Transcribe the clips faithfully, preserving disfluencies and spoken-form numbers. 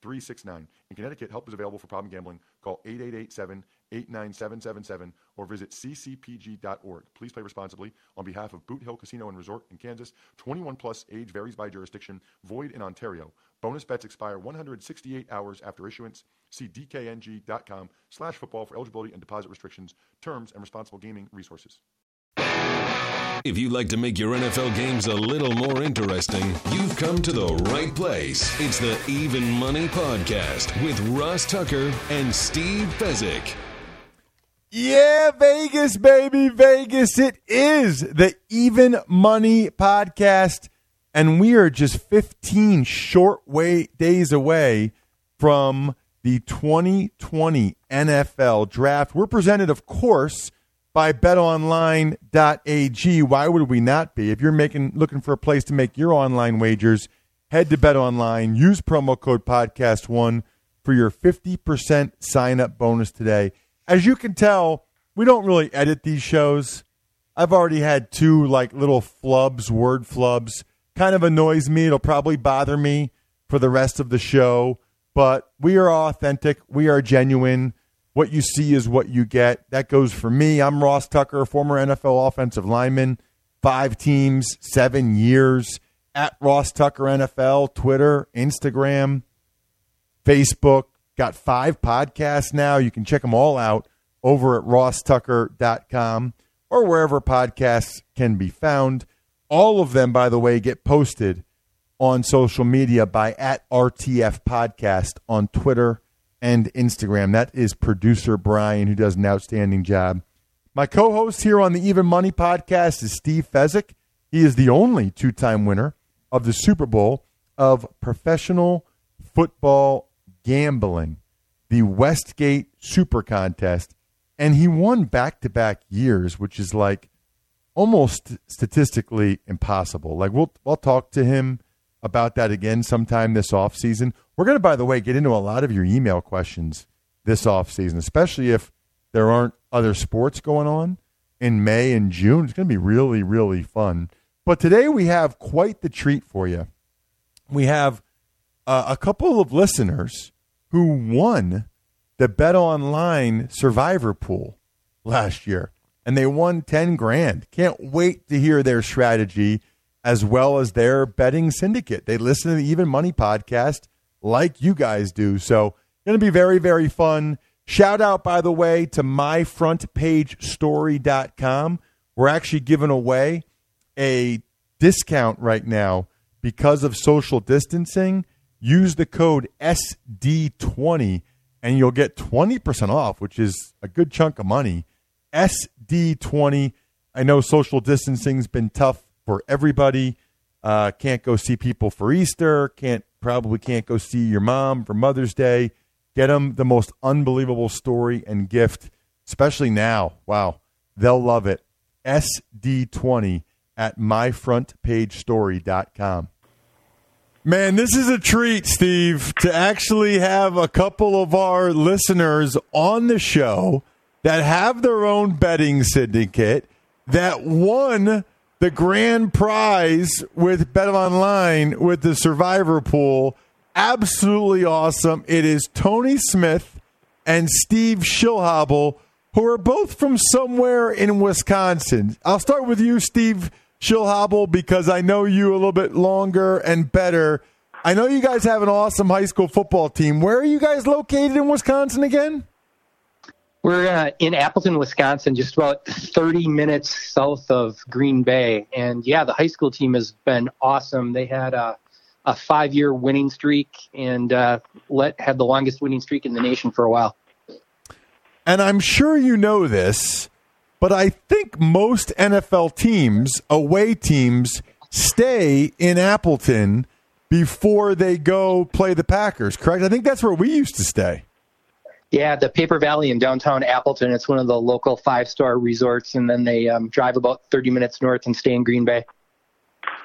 three six nine. In Connecticut, help is available for problem gambling. Call eight eight eight seven eight nine seven seven seven or visit c c p g dot org. Please play responsibly. On behalf of Boot Hill Casino and Resort in Kansas, twenty-one plus, age varies by jurisdiction, void in Ontario. Bonus bets expire one hundred sixty-eight hours after issuance. See dkng.com slash football for eligibility and deposit restrictions, terms, and responsible gaming resources. If you'd like to make your N F L games a little more interesting, you've come to the right place. It's the Even Money Podcast with Ross Tucker and Steve Fezzik. Yeah, Vegas, baby, Vegas. It is the Even Money Podcast, and we are just fifteen short way, days away from the twenty twenty N F L Draft. We're presented, of course, by bet online dot a g. Why would we not be? If you're making looking for a place to make your online wagers, head to BetOnline. Use promo code podcast one for your fifty percent sign-up bonus today. As you can tell, we don't really edit these shows. I've already had two like little flubs, word flubs. Kind of annoys me. It'll probably bother me for the rest of the show. But we are authentic. We are genuine. What you see is what you get. That goes for me. I'm Ross Tucker, former N F L offensive lineman, five teams, seven years, at Ross Tucker N F L, Twitter, Instagram, Facebook. Got five podcasts now. You can check them all out over at ross tucker dot com or wherever podcasts can be found. All of them, by the way, get posted on social media by at R T F Podcast on Twitter and Instagram. That is producer Brian, who does an outstanding job. My co-host here on the Even Money Podcast is Steve Fezzik. He is the only two-time winner of the Super Bowl of professional football gambling, the Westgate Super Contest, and he won back-to-back years, which is like almost statistically impossible. Like we'll I'll talk to him about that again sometime this offseason. We're going to, by the way, get into a lot of your email questions this offseason, especially if there aren't other sports going on in May and June. It's going to be really, really fun. But today we have quite the treat for you. We have uh, a couple of listeners who won the BetOnline Survivor Pool last year, and they won ten grand. Can't wait to hear their strategy as well as their betting syndicate. They listen to the Even Money Podcast like you guys do. So going to be very, very fun. Shout out, by the way, to my front page story dot com. We're actually giving away a discount right now because of social distancing. Use the code S D twenty and you'll get twenty percent off, which is a good chunk of money. S D twenty. I know social distancing's been tough for everybody. Uh, can't go see people for Easter. Can't Probably can't go see your mom for Mother's Day. Get them the most unbelievable story and gift, especially now. Wow, they'll love it. S D twenty at my front page story dot com. Man, this is a treat, Steve, to actually have a couple of our listeners on the show that have their own betting syndicate that won the grand prize with BetOnline with the Survivor Pool. Absolutely awesome. It is Tony Smith and Steve Schilhabel, who are both from somewhere in Wisconsin. I'll start with you, Steve Schilhabel, because I know you a little bit longer and better. I know you guys have an awesome high school football team. Where are you guys located in Wisconsin again? We're uh, in Appleton, Wisconsin, just about thirty minutes south of Green Bay. And, yeah, the high school team has been awesome. They had a, a five-year winning streak and uh, let had the longest winning streak in the nation for a while. And I'm sure you know this, but I think most N F L teams, away teams, stay in Appleton before they go play the Packers, correct? I think that's where we used to stay. Yeah, the Paper Valley in downtown Appleton. It's one of the local five-star resorts, and then they um, drive about thirty minutes north and stay in Green Bay.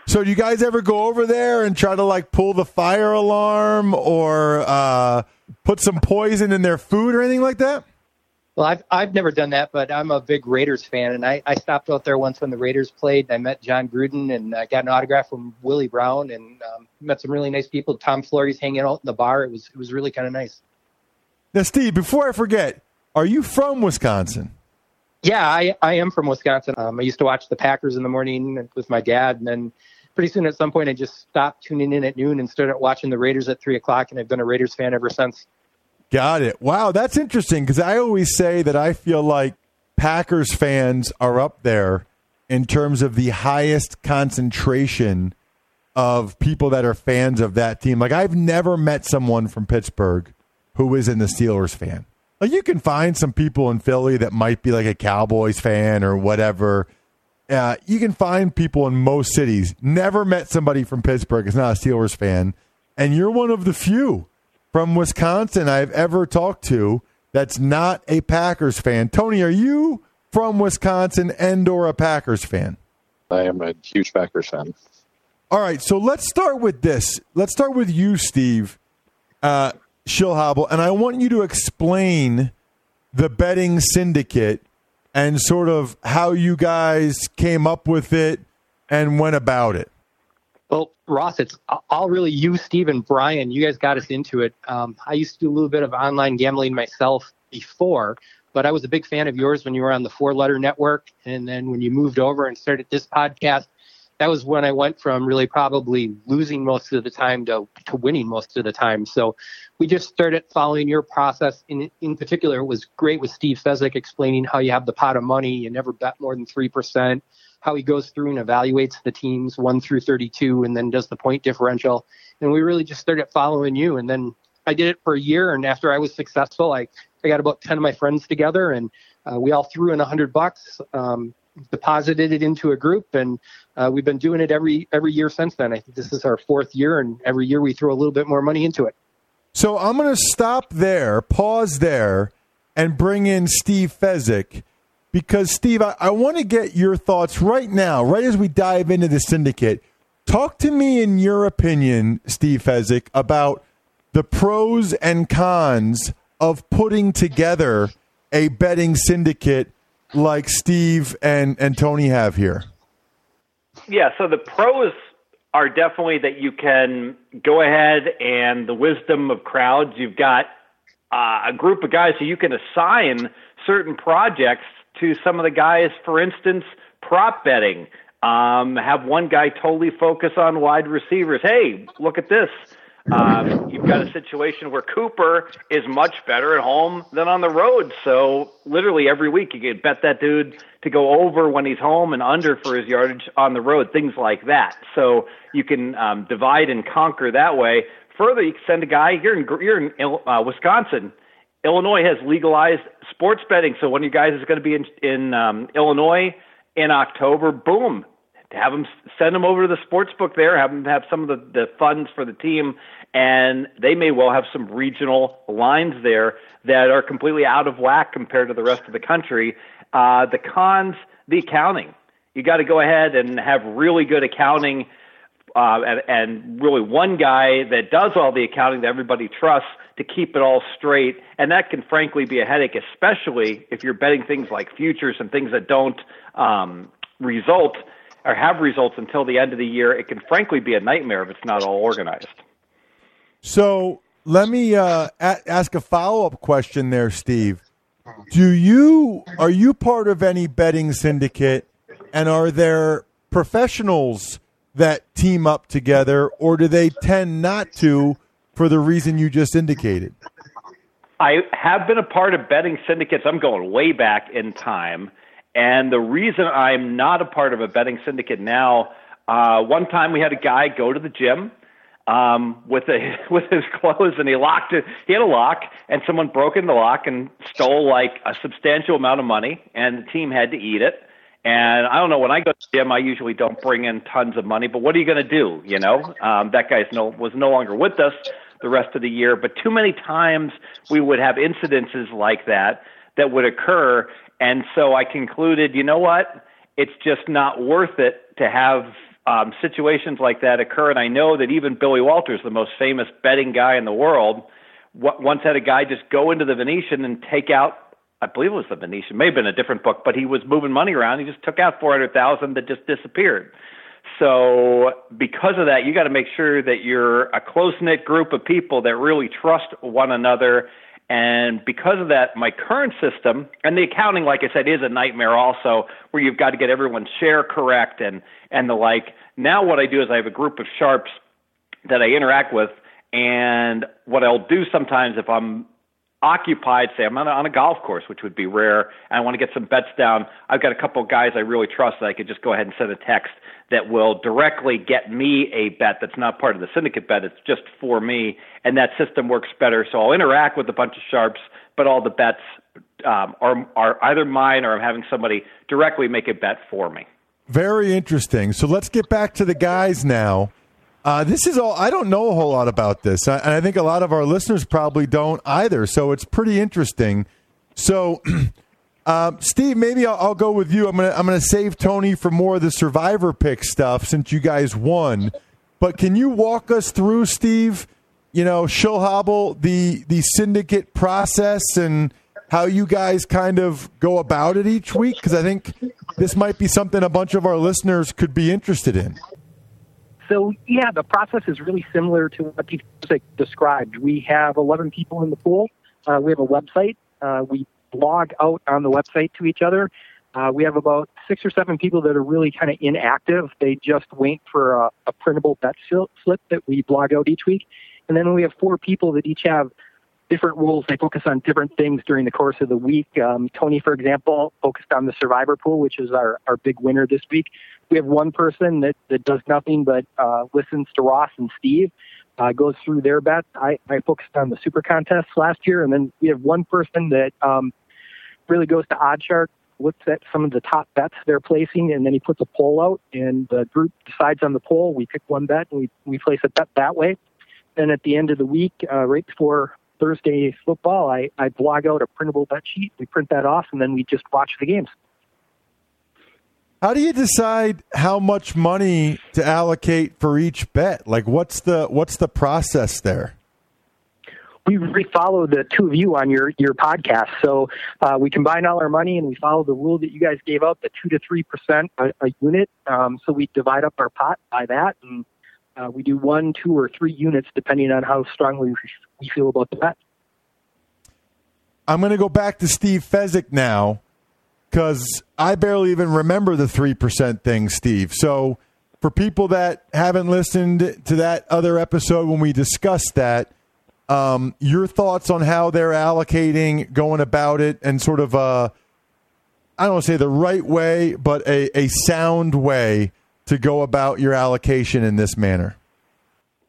So do you guys ever go over there and try to, like, pull the fire alarm or uh, put some poison in their food or anything like that? Well, I've I've never done that, but I'm a big Raiders fan, and I, I stopped out there once when the Raiders played. And I met John Gruden, and I got an autograph from Willie Brown, and um, met some really nice people. Tom Flores hanging out in the bar. It was it was really kind of nice. Now, Steve, before I forget, are you from Wisconsin? Yeah, I, I am from Wisconsin. Um, I used to watch the Packers in the morning with my dad, and then pretty soon at some point I just stopped tuning in at noon and started watching the Raiders at three o'clock, and I've been a Raiders fan ever since. Got it. Wow, that's interesting because I always say that I feel like Packers fans are up there in terms of the highest concentration of people that are fans of that team. Like, I've never met someone from Pittsburgh who isn't a Steelers fan. Like, you can find some people in Philly that might be like a Cowboys fan or whatever. Uh, you can find people in most cities. Never met somebody from Pittsburgh that's not a Steelers fan, and you're one of the few from Wisconsin I've ever talked to that's not a Packers fan. Tony, are you from Wisconsin and or a Packers fan? I am a huge Packers fan. All right, so let's start with this. Let's start with you, Steve uh, Schilhabel, and I want you to explain the betting syndicate and sort of how you guys came up with it and went about it. Well, Ross, it's all really you, Steve, and Brian. You guys got us into it. Um, I used to do a little bit of online gambling myself before, but I was a big fan of yours when you were on the Four Letter Network. And then when you moved over and started this podcast, that was when I went from really probably losing most of the time to, to winning most of the time. So we just started following your process. In, in particular, it was great with Steve Fezzik explaining how you have the pot of money. You never bet more than three percent. How he goes through and evaluates the teams one through thirty-two and then does the point differential. And we really just started following you. And then I did it for a year. And after I was successful, I, I got about ten of my friends together and uh, we all threw in a hundred bucks, um, deposited it into a group. And uh, we've been doing it every, every year since then. I think this is our fourth year and every year we throw a little bit more money into it. So I'm going to stop there, pause there and bring in Steve Fezzik. Because, Steve, I, I want to get your thoughts right now, right as we dive into the syndicate. Talk to me, in your opinion, Steve Fezzik, about the pros and cons of putting together a betting syndicate like Steve and, and Tony have here. Yeah, so the pros are definitely that you can go ahead and the wisdom of crowds. You've got uh, a group of guys who you can assign certain projects to some of the guys, for instance, prop betting. Um, have one guy totally focus on wide receivers. Hey, look at this. Um, you've got a situation where Cooper is much better at home than on the road. So literally every week you could bet that dude to go over when he's home and under for his yardage on the road, things like that. So you can um, divide and conquer that way. Further, you can send a guy, you're in, you're in uh, Wisconsin, Illinois has legalized sports betting, so one of you guys is going to be in, in um, Illinois in October. Boom! Have them send them over to the sports book there. Have them have some of the, the funds for the team, and they may well have some regional lines there that are completely out of whack compared to the rest of the country. Uh, the cons, the accounting. You got to go ahead and have really good accounting, uh, and, and really one guy that does all the accounting that everybody trusts to keep it all straight. And that can frankly be a headache, especially if you're betting things like futures and things that don't um, result or have results until the end of the year. It can frankly be a nightmare if it's not all organized. So let me uh, a- ask a follow-up question there, Steve. Do you, are you part of any betting syndicate, and are there professionals that team up together, or do they tend not to for the reason you just indicated? I have been a part of betting syndicates. I'm going way back in time. And the reason I'm not a part of a betting syndicate now, uh, one time we had a guy go to the gym um, with a, with his clothes, and he locked it. He had a lock, and someone broke in the lock and stole like a substantial amount of money, and the team had to eat it. And I don't know, when I go to the gym, I usually don't bring in tons of money, but what are you going to do? You know, um, that guy's no, was no longer with us the rest of the year, but too many times we would have incidences like that that would occur. And so I concluded, you know what, it's just not worth it to have um, situations like that occur. And I know that even Billy Walters, the most famous betting guy in the world, w- once had a guy just go into the Venetian and take out, I believe it was the Venetian, may have been a different book, but he was moving money around. He just took out four hundred thousand that just disappeared. So because of that, you got to make sure that you're a close-knit group of people that really trust one another. And because of that, my current system, and the accounting, like I said, is a nightmare also, where you've got to get everyone's share correct and, and the like. Now what I do is I have a group of sharps that I interact with, and what I'll do sometimes if I'm occupied, say I'm on a, on a golf course, which would be rare, and I want to get some bets down, I've got a couple of guys I really trust that I could just go ahead and send a text that will directly get me a bet that's not part of the syndicate bet. It's just for me, and that system works better. So I'll interact with a bunch of sharps, but all the bets um, are, are either mine or I'm having somebody directly make a bet for me. Very interesting. So let's get back to the guys now. Uh, this is all, I don't know a whole lot about this, I, and I think a lot of our listeners probably don't either, so it's pretty interesting. So, uh, Steve, maybe I'll, I'll go with you. I'm going to I'm gonna save Tony for more of the Survivor pick stuff since you guys won, but can you walk us through, Steve, you know, Schilhabel, the, the syndicate process and how you guys kind of go about it each week? Because I think this might be something a bunch of our listeners could be interested in. So, yeah, the process is really similar to what you described. We have eleven people in the pool. Uh, we have a website. Uh, we blog out on the website to each other. Uh, we have about six or seven people that are really kind of inactive. They just wait for a, a printable bet slip that we blog out each week. And then we have four people that each have different roles. They focus on different things during the course of the week. Um, Tony, for example, focused on the Survivor pool, which is our, our big winner this week. We have one person that, that does nothing but uh, listens to Ross and Steve, uh, goes through their bets. I, I focused on the Super Contest last year, and then we have one person that um, really goes to OddShark, looks at some of the top bets they're placing, and then he puts a poll out, and the group decides on the poll. We pick one bet, and we, we place a bet that way. And at the end of the week, uh, right before Thursday football, I, I blog out a printable bet sheet. We print that off, and then we just watch the games. How do you decide how much money to allocate for each bet? Like, what's the what's the process there? We really follow the two of you on your, your podcast. So uh, we combine all our money, and we follow the rule that you guys gave out, the two to three percent a, a unit. Um, so we divide up our pot by that, and Uh, we do one, two, or three units, depending on how strongly we feel about the bet. I'm going to go back to Steve Fezzik now, because I barely even remember the three percent thing, Steve. So for people that haven't listened to that other episode when we discussed that, um, your thoughts on how they're allocating, going about it, and sort of a, I don't want to say the right way, but a, a sound way to go about your allocation in this manner?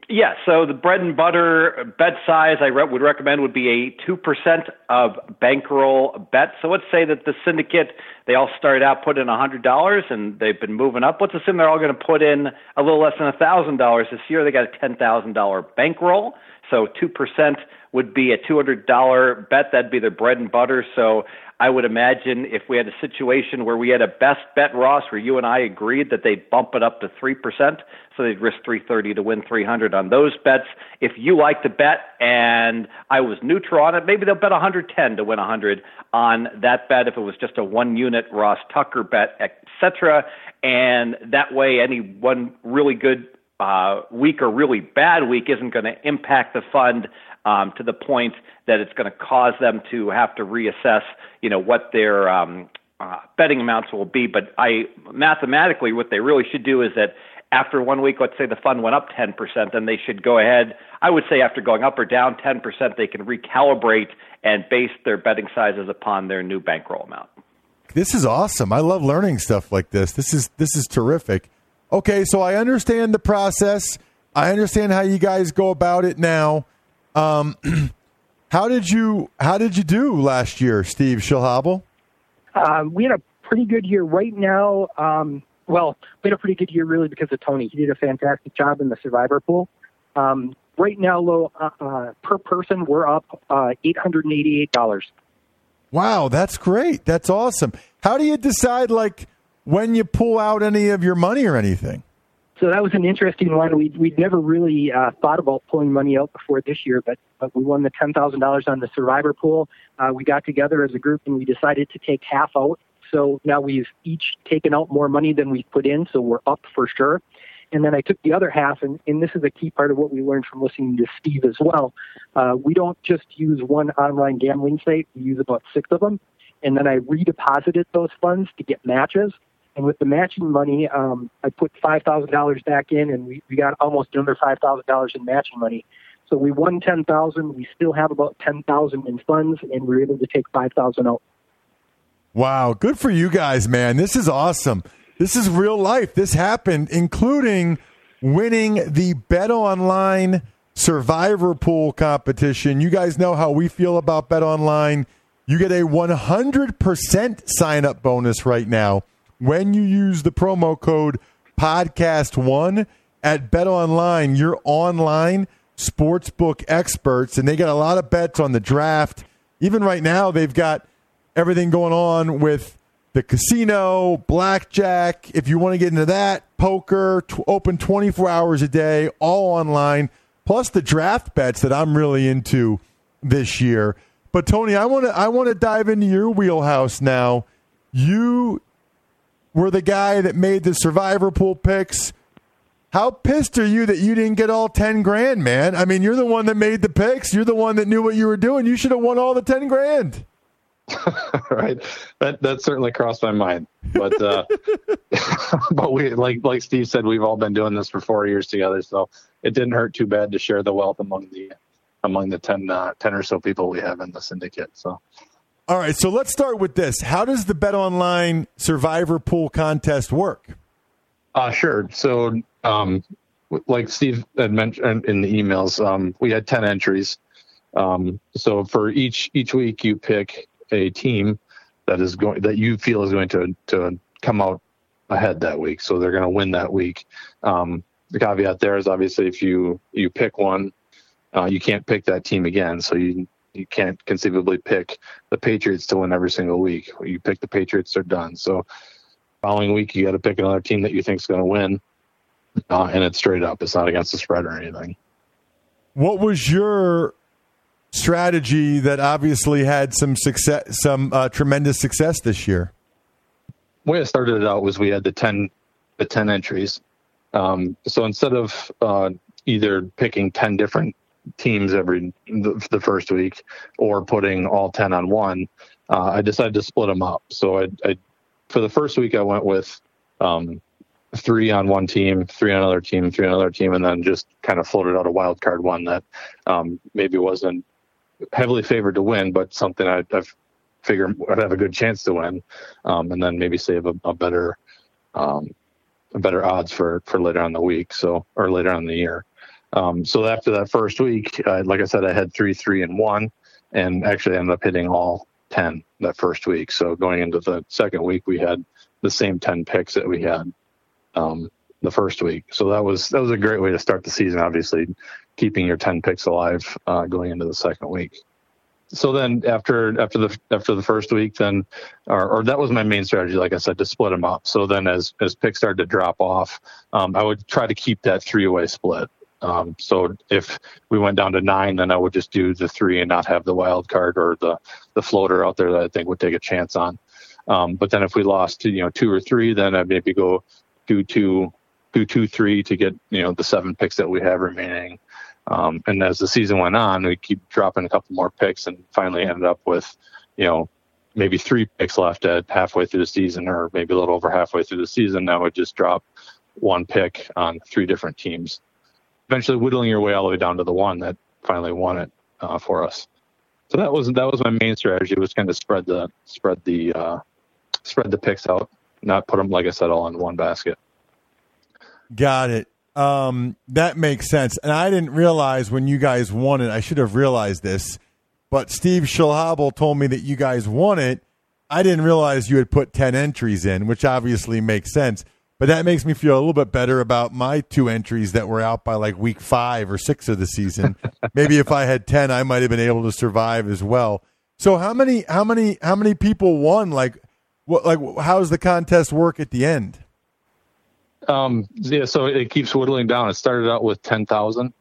Yeah, so the bread and butter bet size I re- would recommend would be a two percent of bankroll bet. So let's say that the syndicate, they all started out putting in one hundred dollars and they've been moving up. Let's assume they're all going to put in a little less than one thousand dollars this year. They got a ten thousand dollars bankroll. So two percent would be a two hundred dollars bet. That'd be their bread and butter. So I would imagine if we had a situation where we had a best bet, Ross, where you and I agreed that they'd bump it up to three percent, so they'd risk three hundred thirty dollars to win three hundred dollars on those bets. If you liked the bet and I was neutral on it, maybe they'll bet one hundred ten dollars to win one hundred dollars on that bet if it was just a one-unit Ross Tucker bet, et cetera. And that way, any one really good uh, week or really bad week isn't going to impact the fund Um, to the point that it's going to cause them to have to reassess, you know, what their um, uh, betting amounts will be. But I mathematically, what they really should do is that after one week, let's say the fund went up ten percent, then they should go ahead. I would say after going up or down ten percent, they can recalibrate and base their betting sizes upon their new bankroll amount. This is awesome. I love learning stuff like this. This is this is terrific. Okay, so I understand the process. I understand how you guys go about it now. Um, how did you how did you do last year, Steve Schilhabel? Um, we had a pretty good year right now. Um, well, we had a pretty good year really because of Tony. He did a fantastic job in the Survivor pool. Um, right now, low uh, uh, per person, we're up uh, eight hundred eighty-eight dollars. Wow, that's great. That's awesome. How do you decide, like, when you pull out any of your money or anything? So that was an interesting one. We'd, we'd never really uh, thought about pulling money out before this year, but, but we won the ten thousand dollars on the Survivor pool. Uh, we got together as a group, and we decided to take half out. So now we've each taken out more money than we've put in, so we're up for sure. And then I took the other half, and, and this is a key part of what we learned from listening to Steve as well. Uh, we don't just use one online gambling site. We use about six of them. And then I redeposited those funds to get matches. And with the matching money, um, I put five thousand dollars back in, and we, we got almost another five thousand dollars in matching money. So we won ten thousand dollars. We still have about ten thousand dollars in funds, and we're able to take five thousand dollars out. Wow. Good for you guys, man. This is awesome. This is real life. This happened, including winning the BetOnline Survivor Pool competition. You guys know how we feel about BetOnline. You get a one hundred percent sign-up bonus right now when you use the promo code podcast one at BetOnline, your online sportsbook experts, and they got a lot of bets on the draft. Even right now, they've got everything going on with the casino, blackjack, if you want to get into that, poker, t- open twenty-four hours a day, all online, plus the draft bets that I'm really into this year. But, Tony, I want to I want to dive into your wheelhouse now. You were the guy that made the Survivor Pool picks. How pissed are you that you didn't get all ten grand, man? I mean, you're the one that made the picks. You're the one that knew what you were doing. You should have won all the ten grand. Right, that that certainly crossed my mind, but uh, but we like like Steve said, we've all been doing this for four years together, so it didn't hurt too bad to share the wealth among the among the ten uh, ten or so people we have in the syndicate. So, all right, so let's start with this. How does the BetOnline Survivor Pool contest work? Uh, sure. So, um, like Steve had mentioned in the emails, um, we had ten entries. Um, so for each each week, you pick a team that is going that you feel is going to to come out ahead that week, so they're going to win that week. Um, the caveat there is obviously if you you pick one, uh, you can't pick that team again. So you you can't conceivably pick the Patriots to win every single week. You pick the Patriots, they're done. So following week, you got to pick another team that you think is going to win, uh, and it's straight up. It's not against the spread or anything. What was your strategy that obviously had some success, some uh, tremendous success this year? The way I started it out was we had the ten, the ten entries. Um, so instead of uh, either picking ten different teams every the, the first week or putting all ten on one, uh, I decided to split them up. So I, I for the first week I went with um, three on one team, three on another team, three on another team, and then just kind of floated out a wild card one that um, maybe wasn't heavily favored to win, but something I, I figure I'd have a good chance to win, um, and then maybe save a, a better, um, a better odds for, for later on the week, so or later on the year. Um, so after that first week, uh, like I said, I had three, three, and one, and actually ended up hitting all ten that first week. So going into the second week, we had the same ten picks that we had um, the first week. So that was that was a great way to start the season. Obviously, keeping your ten picks alive uh, going into the second week. So then after after the after the first week, then or, or that was my main strategy, like I said, to split them up. So then as as picks started to drop off, um, I would try to keep that three-way split. Um, so if we went down to nine, then I would just do the three and not have the wild card or the, the floater out there that I think would take a chance on. Um, but then if we lost to, you know, two or three, then I'd maybe go do two, do two, three to get, you know, the seven picks that we have remaining. Um, and as the season went on, we keep dropping a couple more picks and finally ended up with, you know, maybe three picks left at halfway through the season or maybe a little over halfway through the season. Now we just drop one pick on three different teams, eventually whittling your way all the way down to the one that finally won it uh, for us. So that was that was my main strategy, was kind of spread the spread the uh, spread the picks out, not put them, like I said, all in one basket. Got it. Um, that makes sense. And I didn't realize when you guys won it, I should have realized this, but Steve Schilhabel told me that you guys won it. I didn't realize you had put ten entries in, which obviously makes sense. But that makes me feel a little bit better about my two entries that were out by like week five or six of the season. Maybe if I had ten, I might have been able to survive as well. So how many, how many, how many people won? Like, what, like, how does the contest work at the end? Um, yeah, so it keeps whittling down. It started out with ten thousand,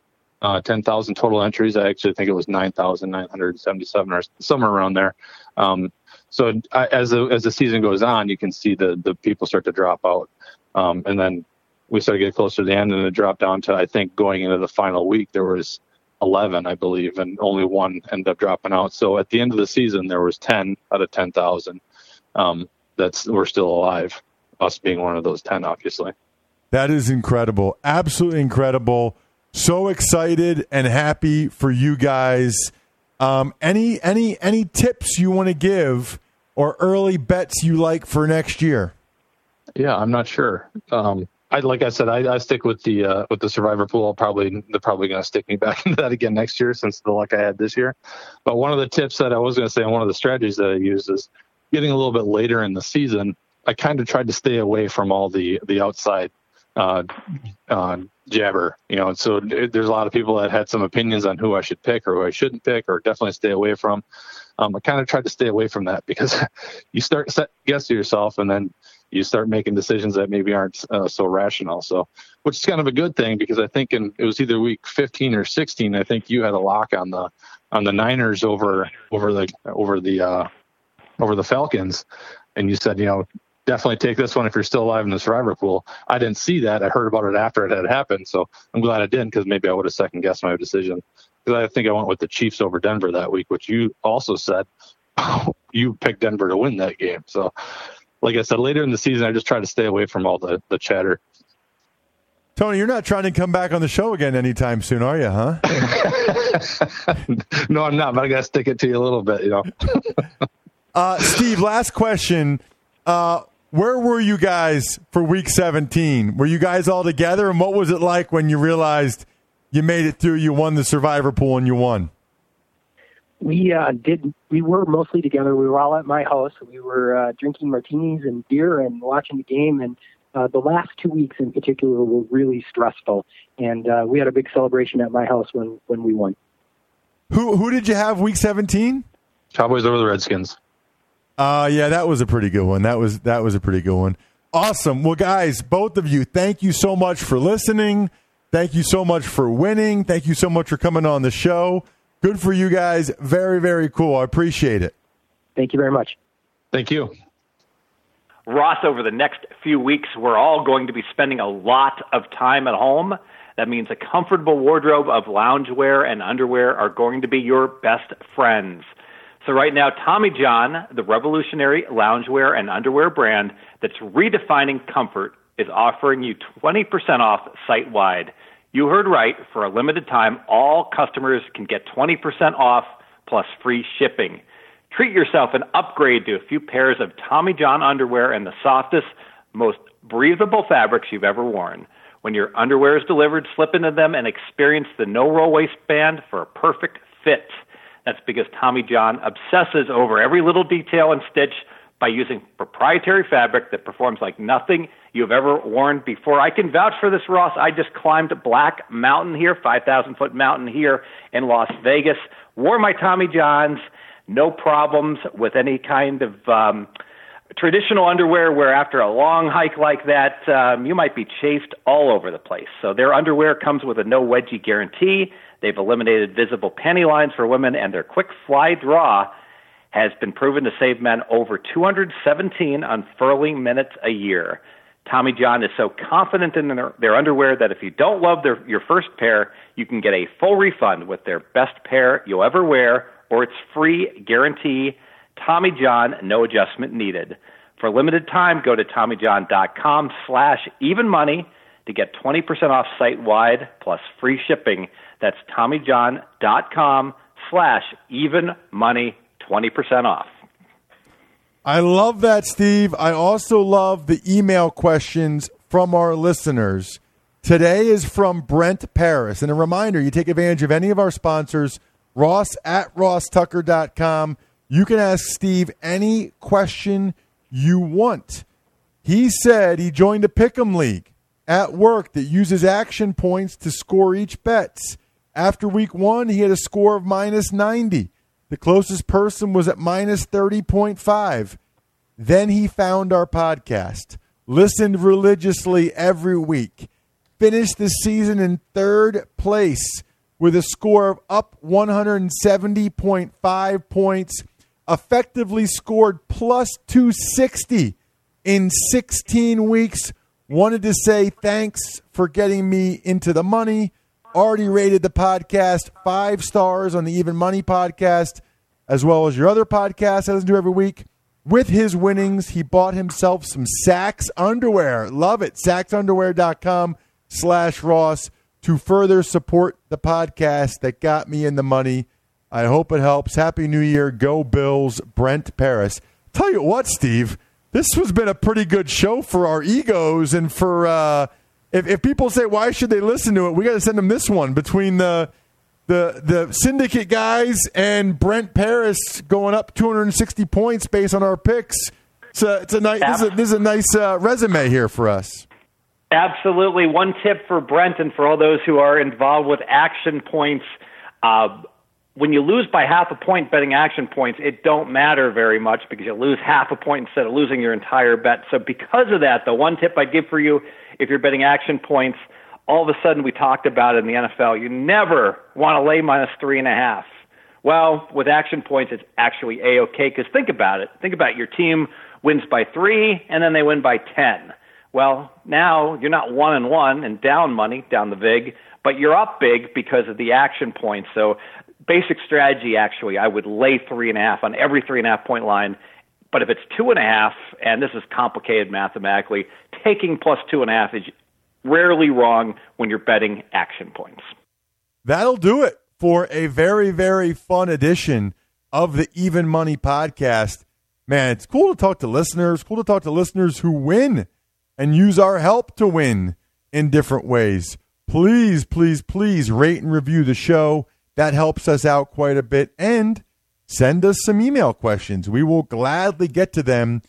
uh, ten thousand total entries. I actually think it was nine thousand nine hundred seventy-seven or somewhere around there. Um, so I, as the, as the season goes on, you can see the, the people start to drop out. Um, and then we started to get closer to the end, and it dropped down to, I think, going into the final week, there was eleven, I believe, and only one ended up dropping out. So at the end of the season, there was ten out of ten thousand um, that's were still alive, us being one of those ten, obviously. That is incredible. Absolutely incredible. So excited and happy for you guys. Um, any any any tips you want to give or early bets you like for next year? Yeah, I'm not sure. Um, I like I said, I, I stick with the uh, with the survivor pool. I'll probably they're probably going to stick me back into that again next year since the luck I had this year. But one of the tips that I was going to say, and one of the strategies that I used, is getting a little bit later in the season. I kind of tried to stay away from all the the outside uh, uh, jabber, you know. And so it, there's a lot of people that had some opinions on who I should pick or who I shouldn't pick, or definitely stay away from. Um, I kind of tried to stay away from that because you start second guessing yourself, and then you start making decisions that maybe aren't uh, so rational. So, which is kind of a good thing, because I think in, it was either week fifteen or sixteen. I think you had a lock on the on the Niners over over the over the uh, over the Falcons, and you said, you know, definitely take this one if you're still alive in the survivor pool. I didn't see that. I heard about it after it had happened, so I'm glad I didn't, because maybe I would have second guessed my decision. Because I think I went with the Chiefs over Denver that week, which you also said you picked Denver to win that game. So, like I said, later in the season, I just try to stay away from all the, the chatter. Tony, you're not trying to come back on the show again anytime soon, are you, huh? No, I'm not, but I got to stick it to you a little bit, you know. uh, Steve, last question. Uh, where were you guys for week seventeen? Were you guys all together, and what was it like when you realized you made it through, you won the survivor pool, and you won? We uh, did. We were mostly together. We were all at my house. We were uh, drinking martinis and beer and watching the game. And uh, the last two weeks in particular were really stressful. And uh, we had a big celebration at my house when, when we won. Who who did you have week seventeen? Cowboys over the Redskins. Uh, yeah, that was a pretty good one. That was that was a pretty good one. Awesome. Well, guys, both of you, thank you so much for listening. Thank you so much for winning. Thank you so much for coming on the show. Good for you guys. Very, very cool. I appreciate it. Thank you very much. Thank you. Ross, over the next few weeks, we're all going to be spending a lot of time at home. That means a comfortable wardrobe of loungewear and underwear are going to be your best friends. So right now, Tommy John, the revolutionary loungewear and underwear brand that's redefining comfort, is offering you twenty percent off site-wide. You heard right. For a limited time, all customers can get twenty percent off plus free shipping. Treat yourself and upgrade to a few pairs of Tommy John underwear in the softest, most breathable fabrics you've ever worn. When your underwear is delivered, slip into them and experience the no-roll waistband for a perfect fit. That's because Tommy John obsesses over every little detail and stitch by using proprietary fabric that performs like nothing you've ever worn before. I can vouch for this, Ross. I just climbed Black Mountain here, five thousand foot mountain here in Las Vegas, wore my Tommy Johns, no problems with any kind of um, traditional underwear, where after a long hike like that, um, you might be chased all over the place. So their underwear comes with a no wedgie guarantee. They've eliminated visible panty lines for women, and their quick fly draw has been proven to save men over two hundred seventeen unfurling minutes a year. Tommy John is so confident in their, their underwear that if you don't love their, your first pair, you can get a full refund with their best pair you'll ever wear, or it's free guarantee. Tommy John, no adjustment needed. For a limited time, go to Tommy John dot com slash even money to get twenty percent off site-wide plus free shipping. That's TommyJohn.com slash even money, twenty percent off. I love that, Steve. I also love the email questions from our listeners. Today is from Brent Paris. And a reminder, you take advantage of any of our sponsors, Ross at ross tucker dot com. You can ask Steve any question you want. He said he joined a pick'em league at work that uses action points to score each bets. After week one, he had a score of minus ninety. The closest person was at minus thirty point five. Then he found our podcast, listened religiously every week, finished the season in third place with a score of up one hundred seventy point five points, effectively scored plus two sixty in sixteen weeks. Wanted to say thanks for getting me into the money. Already rated the podcast five stars on the Even Money podcast, as well as your other podcast I listen to every week. With his winnings, he bought himself some Saks Underwear. Love it. Saks Underwear dot com slash Ross to further support the podcast that got me in the money. I hope it helps. Happy New Year. Go Bills, Brent Paris. Tell you what, Steve. This has been a pretty good show for our egos, and for uh, if, if people say why should they listen to it, we got to send them this one between the the the syndicate guys and Brent Paris going up two hundred sixty points based on our picks. So it's a nice this is a, this is a nice uh, resume here for us. Absolutely. One tip for Brent and for all those who are involved with action points. Uh, When you lose by half a point betting action points, it don't matter very much because you lose half a point instead of losing your entire bet. So because of that, the one tip I'd give for you, if you're betting action points, all of a sudden we talked about it in the N F L. You never want to lay minus three and a half. Well, with action points, it's actually A-okay because think about it. Think about your team wins by three and then they win by ten. Well, now you're not one and one and down money, down the vig, but you're up big because of the action points. So basic strategy, actually, I would lay three and a half on every three and a half point line. But if it's two and a half, and this is complicated mathematically, taking plus two and a half is rarely wrong when you're betting action points. That'll do it for a very, very fun edition of the Even Money podcast. Man, it's cool to talk to listeners, cool to talk to listeners who win and use our help to win in different ways. Please, please, please rate and review the show. That helps us out quite a bit. And send us some email questions. We will gladly get to them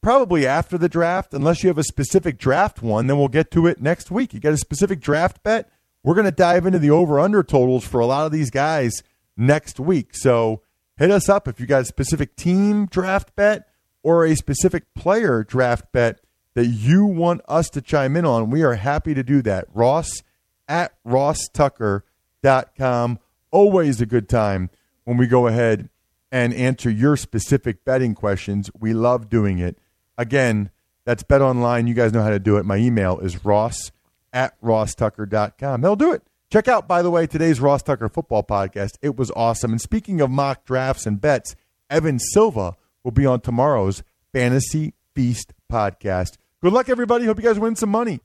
probably after the draft, unless you have a specific draft one, then we'll get to it next week. You got a specific draft bet? We're going to dive into the over-under totals for a lot of these guys next week. So hit us up if you got a specific team draft bet or a specific player draft bet that you want us to chime in on. We are happy to do that. Ross at ross tucker dot com. Always a good time when we go ahead and answer your specific betting questions. We love doing it. Again, that's BetOnline. You guys know how to do it. My email is ross at ross tucker dot com. They'll do it. Check out, by the way, today's Ross Tucker football podcast. It was awesome. And speaking of mock drafts and bets, Evan Silva will be on tomorrow's Fantasy Feast podcast. Good luck, everybody. Hope you guys win some money.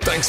Thanks